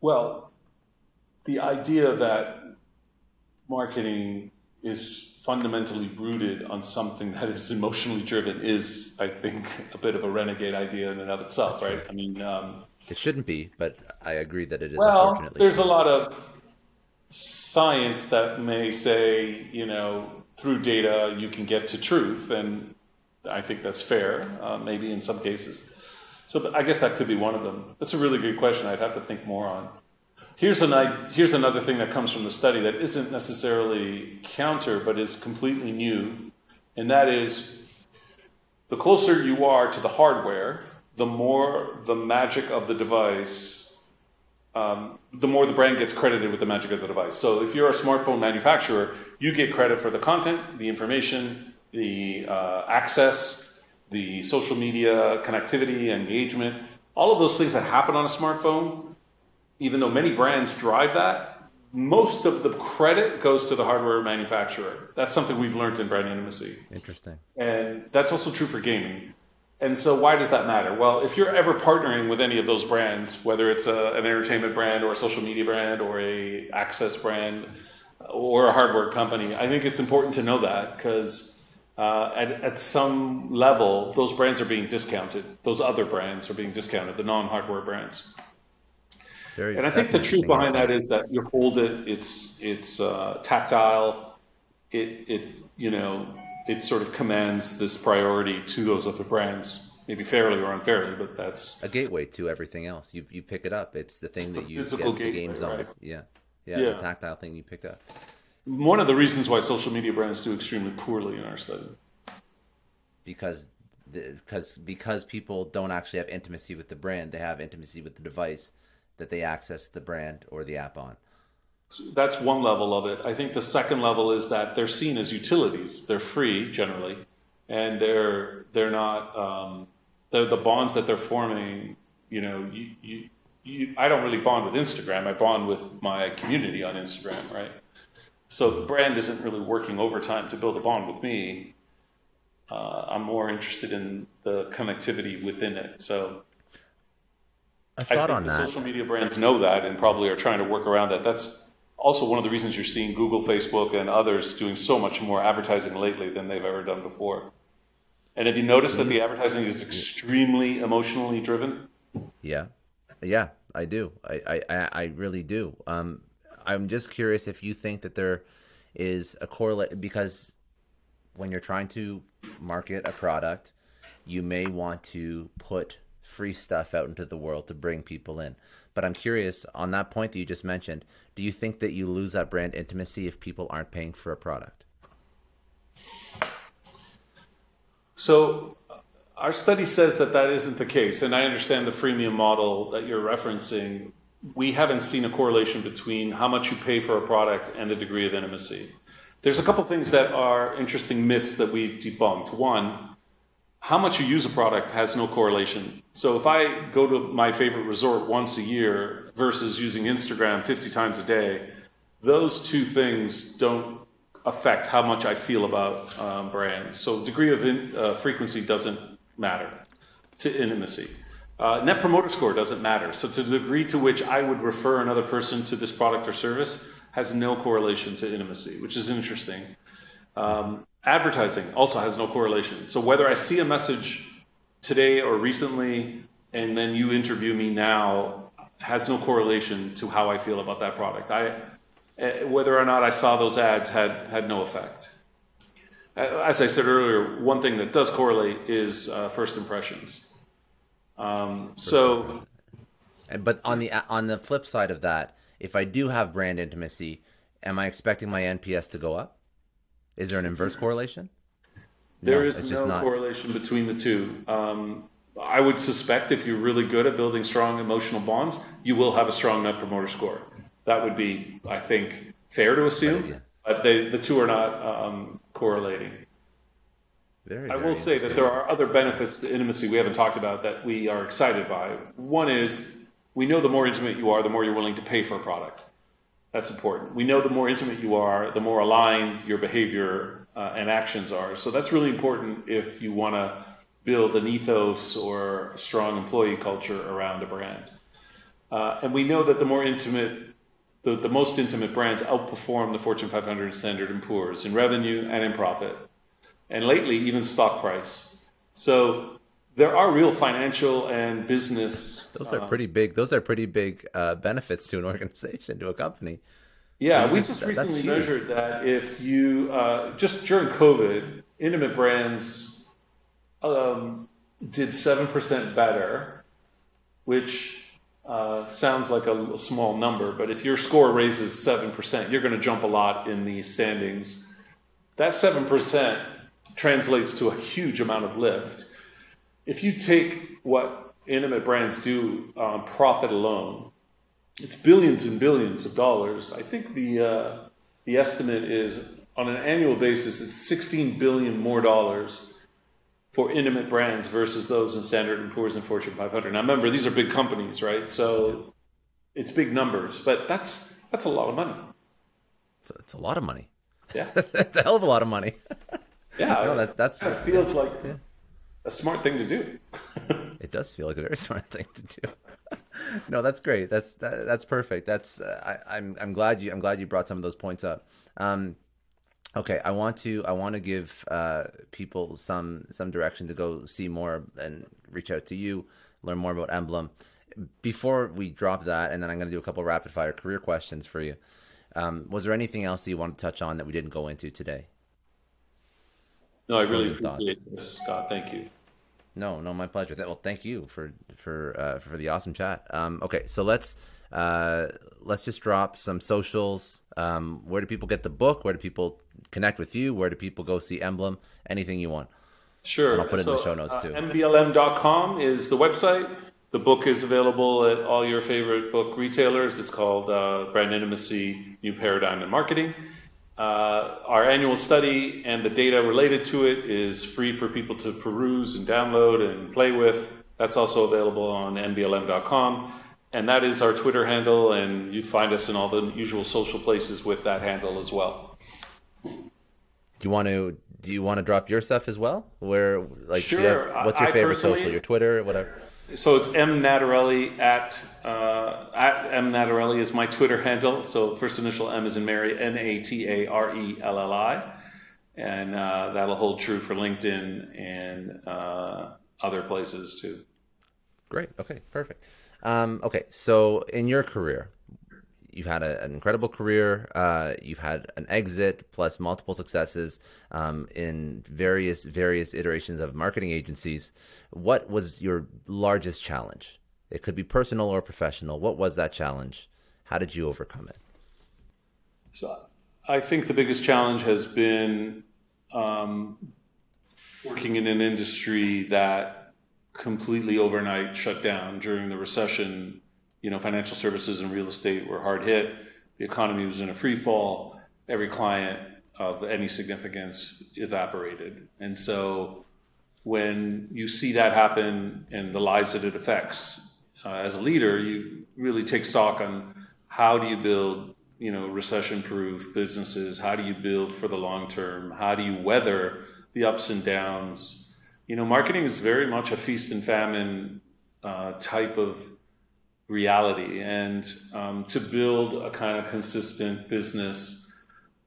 Well, the idea that marketing is fundamentally rooted on something that is emotionally driven is, I think, a bit of a renegade idea in and of itself, right? I mean, um, it shouldn't be, but I agree that it is. Well, unfortunately, there's a lot of science that may say, you know, through data you can get to truth, and I think that's fair, uh, maybe in some cases. So I guess that could be one of them. That's a really good question. I'd have to think more on. Here's an here's another thing that comes from the study that isn't necessarily counter, but is completely new, and that is, the closer you are to the hardware, the more the magic of the device, um, the more the brand gets credited with the magic of the device. So if you're a smartphone manufacturer, you get credit for the content, the information, the uh, access, the social media connectivity, engagement, all of those things that happen on a smartphone. Even though many brands drive that, most of the credit goes to the hardware manufacturer. That's something we've learned in brand intimacy. Interesting. And that's also true for gaming. And so why does that matter? Well, if you're ever partnering with any of those brands, whether it's a, an entertainment brand or a social media brand or a access brand or a hardware company, I think it's important to know that because uh, at, at some level, those brands are being discounted. Those other brands are being discounted, the non-hardware brands. Very, and I think the truth behind insight. that is that you hold it, it's it's uh, tactile, it it you know, it sort of commands this priority to those other brands, maybe fairly or unfairly, but that's a gateway to everything else. You you pick it up. It's the thing it's that you get gateway, the games on. Right? Yeah. yeah, yeah, the tactile thing you pick up. One of the reasons why social media brands do extremely poorly in our study, because the, because because people don't actually have intimacy with the brand; they have intimacy with the device that they access the brand or the app on. That's one level of it. I think the second level is that they're seen as utilities. They're free generally, and they're they're not um, the the bonds that they're forming. You know, you, you you I don't really bond with Instagram. I bond with my community on Instagram, right? So the brand isn't really working overtime to build a bond with me. Uh, I'm more interested in the connectivity within it. So. I thought I think on that. Social media brands know that and probably are trying to work around that. That's also one of the reasons you're seeing Google, Facebook, and others doing so much more advertising lately than they've ever done before. And have you noticed that the advertising is extremely emotionally driven? Yeah, yeah, I do. I, I, I really do. Um, I'm just curious if you think that there is a correlate, because when you're trying to market a product, you may want to put free stuff out into the world to bring people in. But I'm curious on that point that you just mentioned, do you think that you lose that brand intimacy if people aren't paying for a product? So our study says that that isn't the case. And I understand the freemium model that you're referencing. We haven't seen a correlation between how much you pay for a product and the degree of intimacy. There's a couple things that are interesting myths that we've debunked. One, how much you use a product has no correlation. So if I go to my favorite resort once a year versus using Instagram fifty times a day, those two things don't affect how much I feel about um, brands. So degree of in, uh, frequency doesn't matter to intimacy. Uh, net promoter score doesn't matter. So to the degree to which I would refer another person to this product or service has no correlation to intimacy, which is interesting. Um, Advertising also has no correlation. So whether I see a message today or recently, and then you interview me now, has no correlation to how I feel about that product. I, whether or not I saw those ads had, had no effect. As I said earlier, one thing that does correlate is uh, first impressions. Um, so, but on the on the flip side of that, if I do have brand intimacy, am I expecting my N P S to go up? Is there an inverse correlation? There no, is it's no just not... correlation between the two. Um, I would suspect if you're really good at building strong emotional bonds, you will have a strong net promoter score. That would be, I think, fair to assume, but, yeah. but they, the two are not um, correlating. Very, I will very say that there are other benefits to intimacy we haven't talked about that we are excited by. One is, we know the more intimate you are, the more you're willing to pay for a product. That's important. We know the more intimate you are, the more aligned your behavior uh, and actions are. So that's really important if you want to build an ethos or a strong employee culture around a brand. Uh, and we know that the more intimate, the, the most intimate brands outperform the Fortune five hundred Standard and Poor's in revenue and in profit, and lately even stock price. So there are real financial and business. Those are um, pretty big. Those are pretty big uh, benefits to an organization, to a company. Yeah, we just that, recently measured that if you uh, just during COVID, intimate brands um, did seven percent better, which uh, sounds like a, a small number, but if your score raises seven percent, you're going to jump a lot in the standings. That seven percent translates to a huge amount of lift. If you take what intimate brands do on um, profit alone, it's billions and billions of dollars. I think the uh, the estimate is on an annual basis, it's sixteen billion dollars more dollars for intimate brands versus those in Standard and Poor's and Fortune five hundred. Now, remember, these are big companies, right? So it's big numbers, but that's that's a lot of money. It's a, it's a lot of money. Yeah. It's a hell of a lot of money. Yeah. No, that that's, that feels that's, like yeah. a smart thing to do. It does feel like a very smart thing to do. No, that's great. That's that, that's perfect. That's uh, I, I'm I'm glad you I'm glad you brought some of those points up. Um, okay, I want to I want to give uh, people some some direction to go see more and reach out to you, learn more about Emblem. Before we drop that, and then I'm going to do a couple rapid fire career questions for you. Um, was there anything else that you want to touch on that we didn't go into today? No, I really appreciate this, Scott. Thank you. No, no, my pleasure. Well, thank you for for uh, for the awesome chat. Um, okay, so let's uh, let's just drop some socials. Um, where do people get the book? Where do people connect with you? Where do people go see Emblem? Anything you want. Sure. And I'll put it so, in the show notes too. Uh, M B L M dot com is the website. The book is available at all your favorite book retailers. It's called uh, Brand Intimacy, New Paradigm in Marketing. Uh, our annual study and the data related to it is free for people to peruse and download and play with. That's also available on M B L M dot com. And that is our Twitter handle, and you find us in all the usual social places with that handle as well. Do you want to do you want to drop your stuff as well? Where like sure. do you have, what's your I, favorite I social? Your Twitter, whatever. So it's M Nattarelli at uh, at M Nattarelli is my Twitter handle. So first initial M is in Mary, N A T A R E L L I, and uh, that'll hold true for LinkedIn and uh, other places too. Great. Okay. Perfect. Um, okay. So in your career, you've had a, an incredible career. Uh, you've had an exit plus multiple successes um, in various various iterations of marketing agencies. What was your largest challenge? It could be personal or professional. What was that challenge? How did you overcome it? So I think the biggest challenge has been um, working in an industry that completely overnight shut down during the recession. You know, financial services and real estate were hard hit. The economy was in a free fall. Every client of any significance evaporated. And so when you see that happen and the lives that it affects, uh, as a leader, you really take stock on how do you build, you know, recession-proof businesses? How do you build for the long term? How do you weather the ups and downs? You know, marketing is very much a feast and famine uh, type of reality, and um, to build a kind of consistent business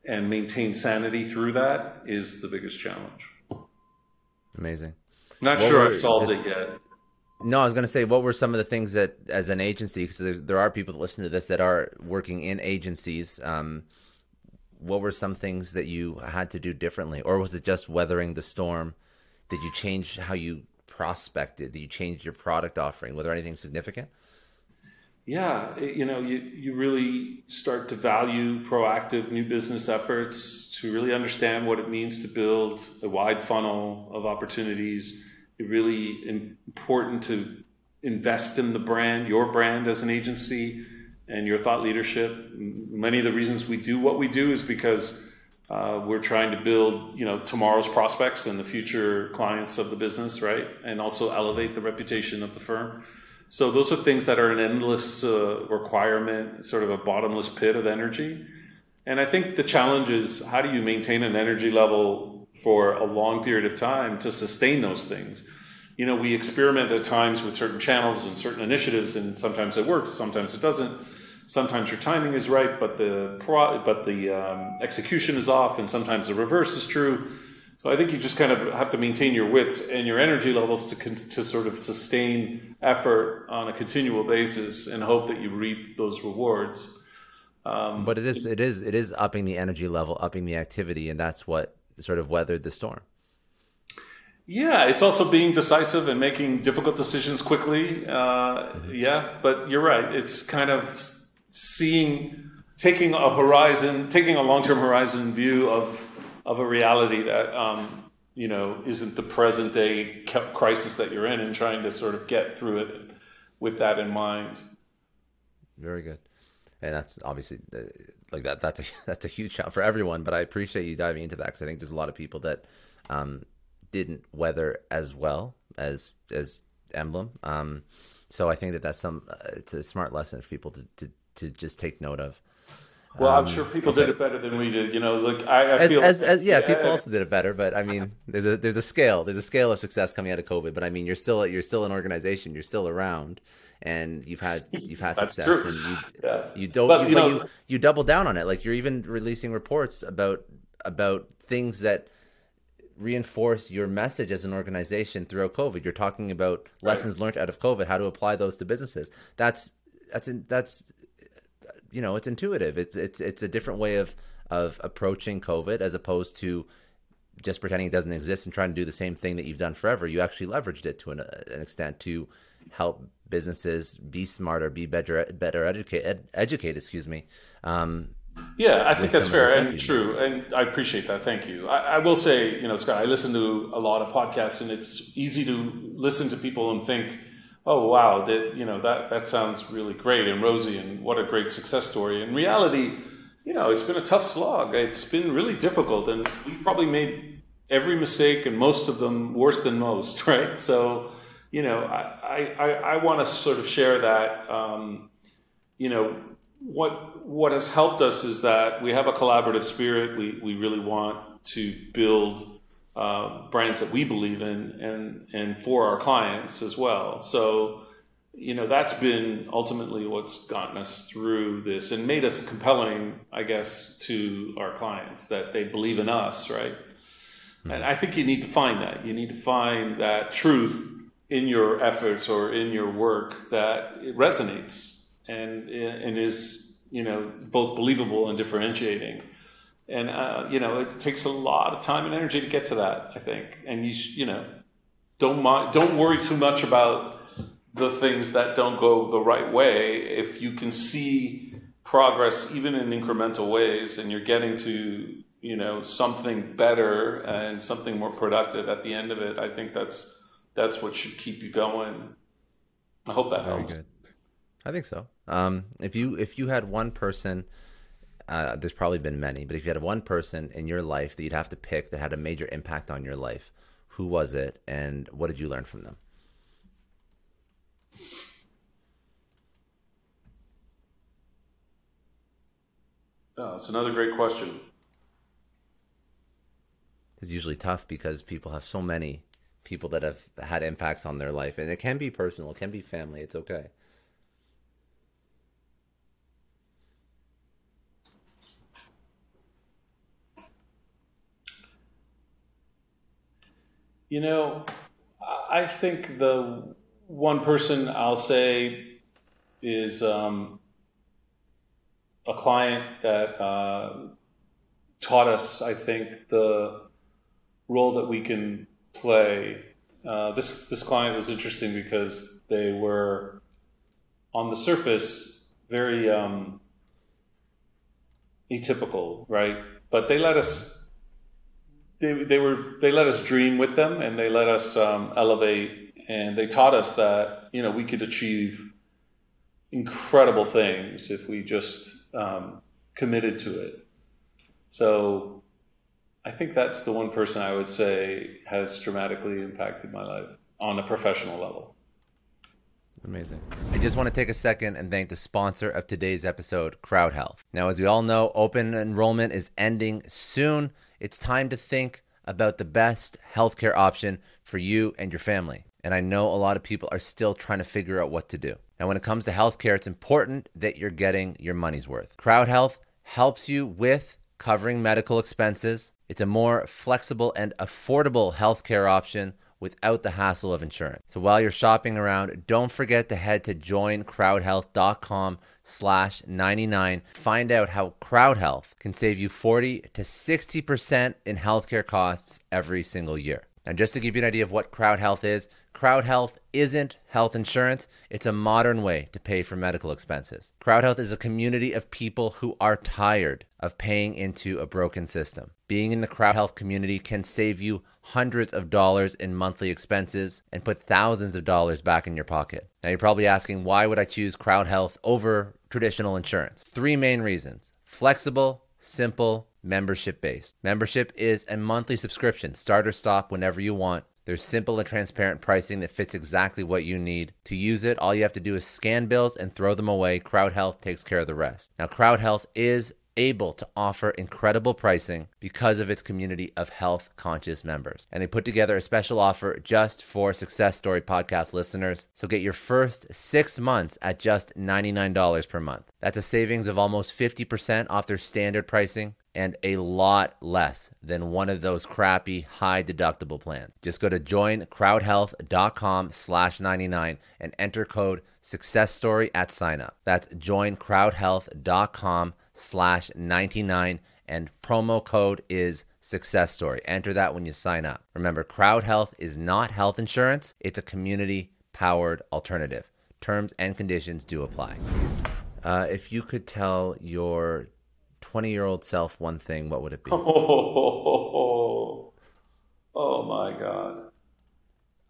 and maintain sanity through that is the biggest challenge. Amazing. Not sure I've solved it yet. No, I was going to say, what were some of the things that, as an agency, because there are people that listen to this that are working in agencies, um, what were some things that you had to do differently? Or was it just weathering the storm? Did you change how you prospected? Did you change your product offering? Was there anything significant? Yeah, you know, you, you really start to value proactive new business efforts, to really understand what it means to build a wide funnel of opportunities. It's really important to invest in the brand, your brand as an agency, and your thought leadership. Many of the reasons we do what we do is because uh, we're trying to build, you know, tomorrow's prospects and the future clients of the business, right? And also elevate the reputation of the firm. So those are things that are an endless uh, requirement, sort of a bottomless pit of energy. And I think the challenge is, how do you maintain an energy level for a long period of time to sustain those things? You know, we experiment at times with certain channels and certain initiatives, and sometimes it works, sometimes it doesn't. Sometimes your timing is right, but the pro- but the um, execution is off, and sometimes the reverse is true. So I think you just kind of have to maintain your wits and your energy levels to con- to sort of sustain effort on a continual basis and hope that you reap those rewards. Um, but it is it is it is upping the energy level, upping the activity, and that's what sort of weathered the storm. Yeah, it's also being decisive and making difficult decisions quickly. Uh, mm-hmm. Yeah, but you're right. It's kind of seeing, taking a horizon, taking a long-term horizon view of. Of a reality that um, you know isn't the present day crisis that you're in, and trying to sort of get through it with that in mind. Very good, and that's obviously like that, that's a, that's a huge challenge for everyone, but I appreciate you diving into that because I think there's a lot of people that um, didn't weather as well as, as Emblem. Um, so I think that that's some, uh, it's a smart lesson for people to, to, to just take note of. Well, um, I'm sure people okay. did it better than we did. You know, look, I, I as, feel as, as, yeah, yeah, people also did it better. But I mean, there's a there's a scale, there's a scale of success coming out of COVID. But I mean, you're still you're still an organization, you're still around, and you've had you've had success. True. And you yeah. you don't but, you, you, know, you you double down on it. Like you're even releasing reports about about things that reinforce your message as an organization throughout COVID. You're talking about right. lessons learned out of COVID, how to apply those to businesses. That's that's that's. You know, it's intuitive. It's it's it's a different way of of approaching COVID as opposed to just pretending it doesn't exist and trying to do the same thing that you've done forever. You actually leveraged it to an, an extent to help businesses be smarter, be better, better educate, ed, educate. Excuse me. Um, yeah, I think that's fair and true, and I appreciate that. Thank you. I, I will say, you know, Scott, I listen to a lot of podcasts, and it's easy to listen to people and think, oh wow, that you know that that sounds really great and rosy, and what a great success story. In reality, you know, it's been a tough slog. It's been really difficult, and we've probably made every mistake, and most of them worse than most, right? So, you know, I I, I want to sort of share that. Um, you know, what what has helped us is that we have a collaborative spirit. We we really want to build Uh, brands that we believe in and and for our clients as well. So, you know, that's been ultimately what's gotten us through this and made us compelling, I guess, to our clients, that they believe in us, right? Mm-hmm. And I think you need to find that. You need to find that truth in your efforts or in your work that it resonates and and is, you know, both believable and differentiating. And, uh, you know, it takes a lot of time and energy to get to that, I think. And, you you know, don't mind, don't worry too much about the things that don't go the right way. If you can see progress, even in incremental ways, and you're getting to, you know, something better and something more productive at the end of it, I think that's that's what should keep you going. I hope that helps. Very good. I think so. Um, if you if you had one person... Uh, there's probably been many, but if you had one person in your life that you'd have to pick that had a major impact on your life, who was it and what did you learn from them? Oh, it's another great question. It's usually tough because people have so many people that have had impacts on their life, and it can be personal, it can be family. It's okay. You know, I think the one person I'll say is um, a client that uh, taught us, I think, the role that we can play. Uh, this this client was interesting because they were, on the surface, very um, atypical, right? But they let us... They they were they let us dream with them, and they let us um, elevate, and they taught us that, you know, we could achieve incredible things if we just um, committed to it. So I think that's the one person I would say has dramatically impacted my life on a professional level. Amazing. I just want to take a second and thank the sponsor of today's episode, CrowdHealth. Now, as we all know, open enrollment is ending soon. It's time to think about the best healthcare option for you and your family. And I know a lot of people are still trying to figure out what to do. Now, when it comes to healthcare, it's important that you're getting your money's worth. CrowdHealth helps you with covering medical expenses. It's a more flexible and affordable healthcare option without the hassle of insurance. So while you're shopping around, don't forget to head to join crowd health dot com slash ninety-nine. Find out how CrowdHealth can save you forty to sixty percent in healthcare costs every single year. And just to give you an idea of what CrowdHealth is, CrowdHealth isn't health insurance. It's a modern way to pay for medical expenses. CrowdHealth is a community of people who are tired of paying into a broken system. Being in the CrowdHealth community can save you hundreds of dollars in monthly expenses and put thousands of dollars back in your pocket. Now, you're probably asking, why would I choose CrowdHealth over traditional insurance? Three main reasons. Flexible, simple, membership-based. Membership is a monthly subscription. Start or stop whenever you want. There's simple and transparent pricing that fits exactly what you need. To use it, all you have to do is scan bills and throw them away. CrowdHealth takes care of the rest. Now, CrowdHealth is able to offer incredible pricing because of its community of health-conscious members. And they put together a special offer just for Success Story podcast listeners. So get your first six months at just ninety-nine dollars per month. That's a savings of almost fifty percent off their standard pricing and a lot less than one of those crappy high-deductible plans. Just go to join crowd health dot com slash ninety-nine and enter code SUCCESSSTORY at sign-up. That's join crowd health dot com slash ninety-nine and promo code is Success Story. Enter that when you sign up. Remember, CrowdHealth is not health insurance. It's a community-powered alternative. Terms and conditions do apply. Uh, if you could tell your twenty-year-old self one thing, what would it be? Oh, oh, oh, oh my God.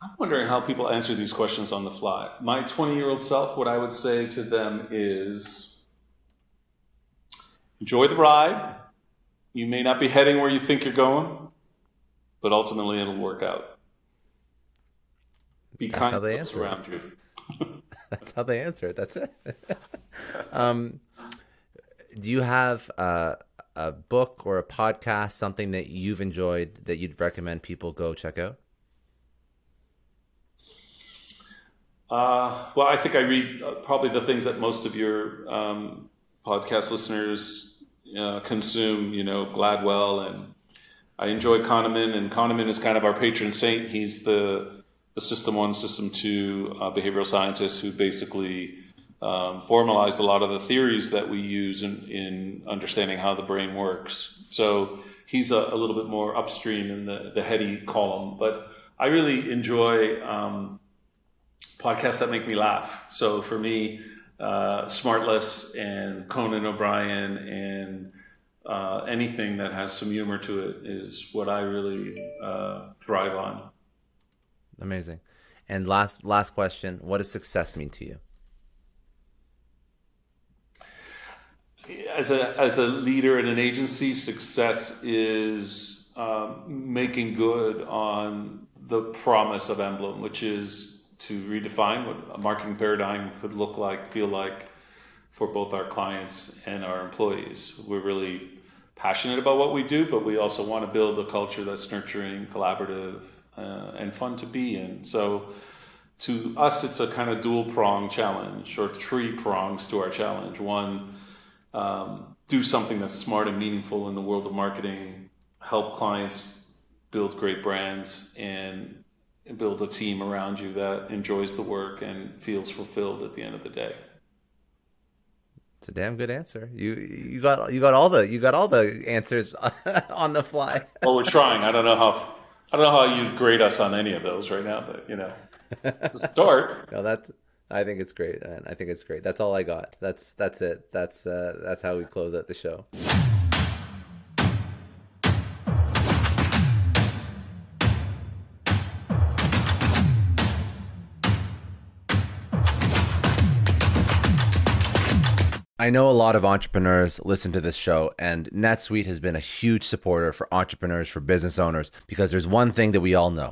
I'm wondering how people answer these questions on the fly. My twenty-year-old self, what I would say to them is, enjoy the ride. You may not be heading where you think you're going, but ultimately it'll work out. Be That's kind to those around you. That's how they answer it. That's it. um, do you have a, a book or a podcast, something that you've enjoyed that you'd recommend people go check out? Uh, well, I think I read probably the things that most of your um, podcast listeners uh, consume, you know, Gladwell, and I enjoy Kahneman, and Kahneman is kind of our patron saint. He's the, the system one, system two uh, behavioral scientist who basically Um, formalized a lot of the theories that we use in, in understanding how the brain works. So he's a, a little bit more upstream in the, the heady column, but I really enjoy um, podcasts that make me laugh. So for me, uh, Smartless and Conan O'Brien and uh, anything that has some humor to it is what I really uh, thrive on. Amazing. And last last question, what does success mean to you? As a as a leader in an agency, success is um, making good on the promise of Emblem, which is to redefine what a marketing paradigm could look like, feel like, for both our clients and our employees. We're really passionate about what we do, but we also want to build a culture that's nurturing, collaborative, uh, and fun to be in. So to us, it's a kind of dual-pronged challenge, or three prongs to our challenge. One, Um, do something that's smart and meaningful in the world of marketing, help clients build great brands, and build a team around you that enjoys the work and feels fulfilled at the end of the day. It's a damn good answer. You you got you got all the you got all the answers on the fly. Well, we're trying. I don't know how I don't know how you grade us on any of those right now, but you know, it's a start. No, that's. I think it's great, man. I think it's great. That's all I got. That's that's it. That's uh, that's how we close out the show. I know a lot of entrepreneurs listen to this show, and NetSuite has been a huge supporter for entrepreneurs, for business owners, because there's one thing that we all know.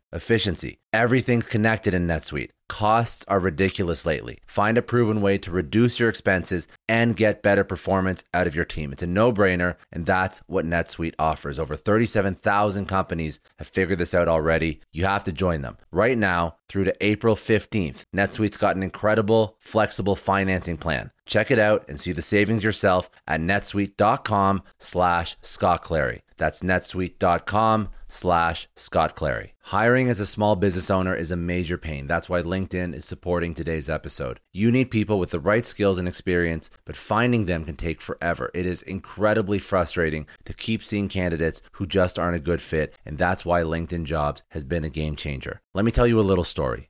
Efficiency. Everything's connected in NetSuite. Costs are ridiculous lately. Find a proven way to reduce your expenses and get better performance out of your team. It's a no-brainer, and that's what NetSuite offers. Over thirty-seven thousand companies have figured this out already. You have to join them. Right now, through to April fifteenth, NetSuite's got an incredible, flexible financing plan. Check it out and see the savings yourself at netsuite.com slash Scott Clary. That's netsuite.com slash Scott Clary. Hiring as a small business owner is a major pain. That's why LinkedIn is supporting today's episode. You need people with the right skills and experience, but finding them can take forever. It is incredibly frustrating to keep seeing candidates who just aren't a good fit, and that's why LinkedIn Jobs has been a game changer. Let me tell you a little story.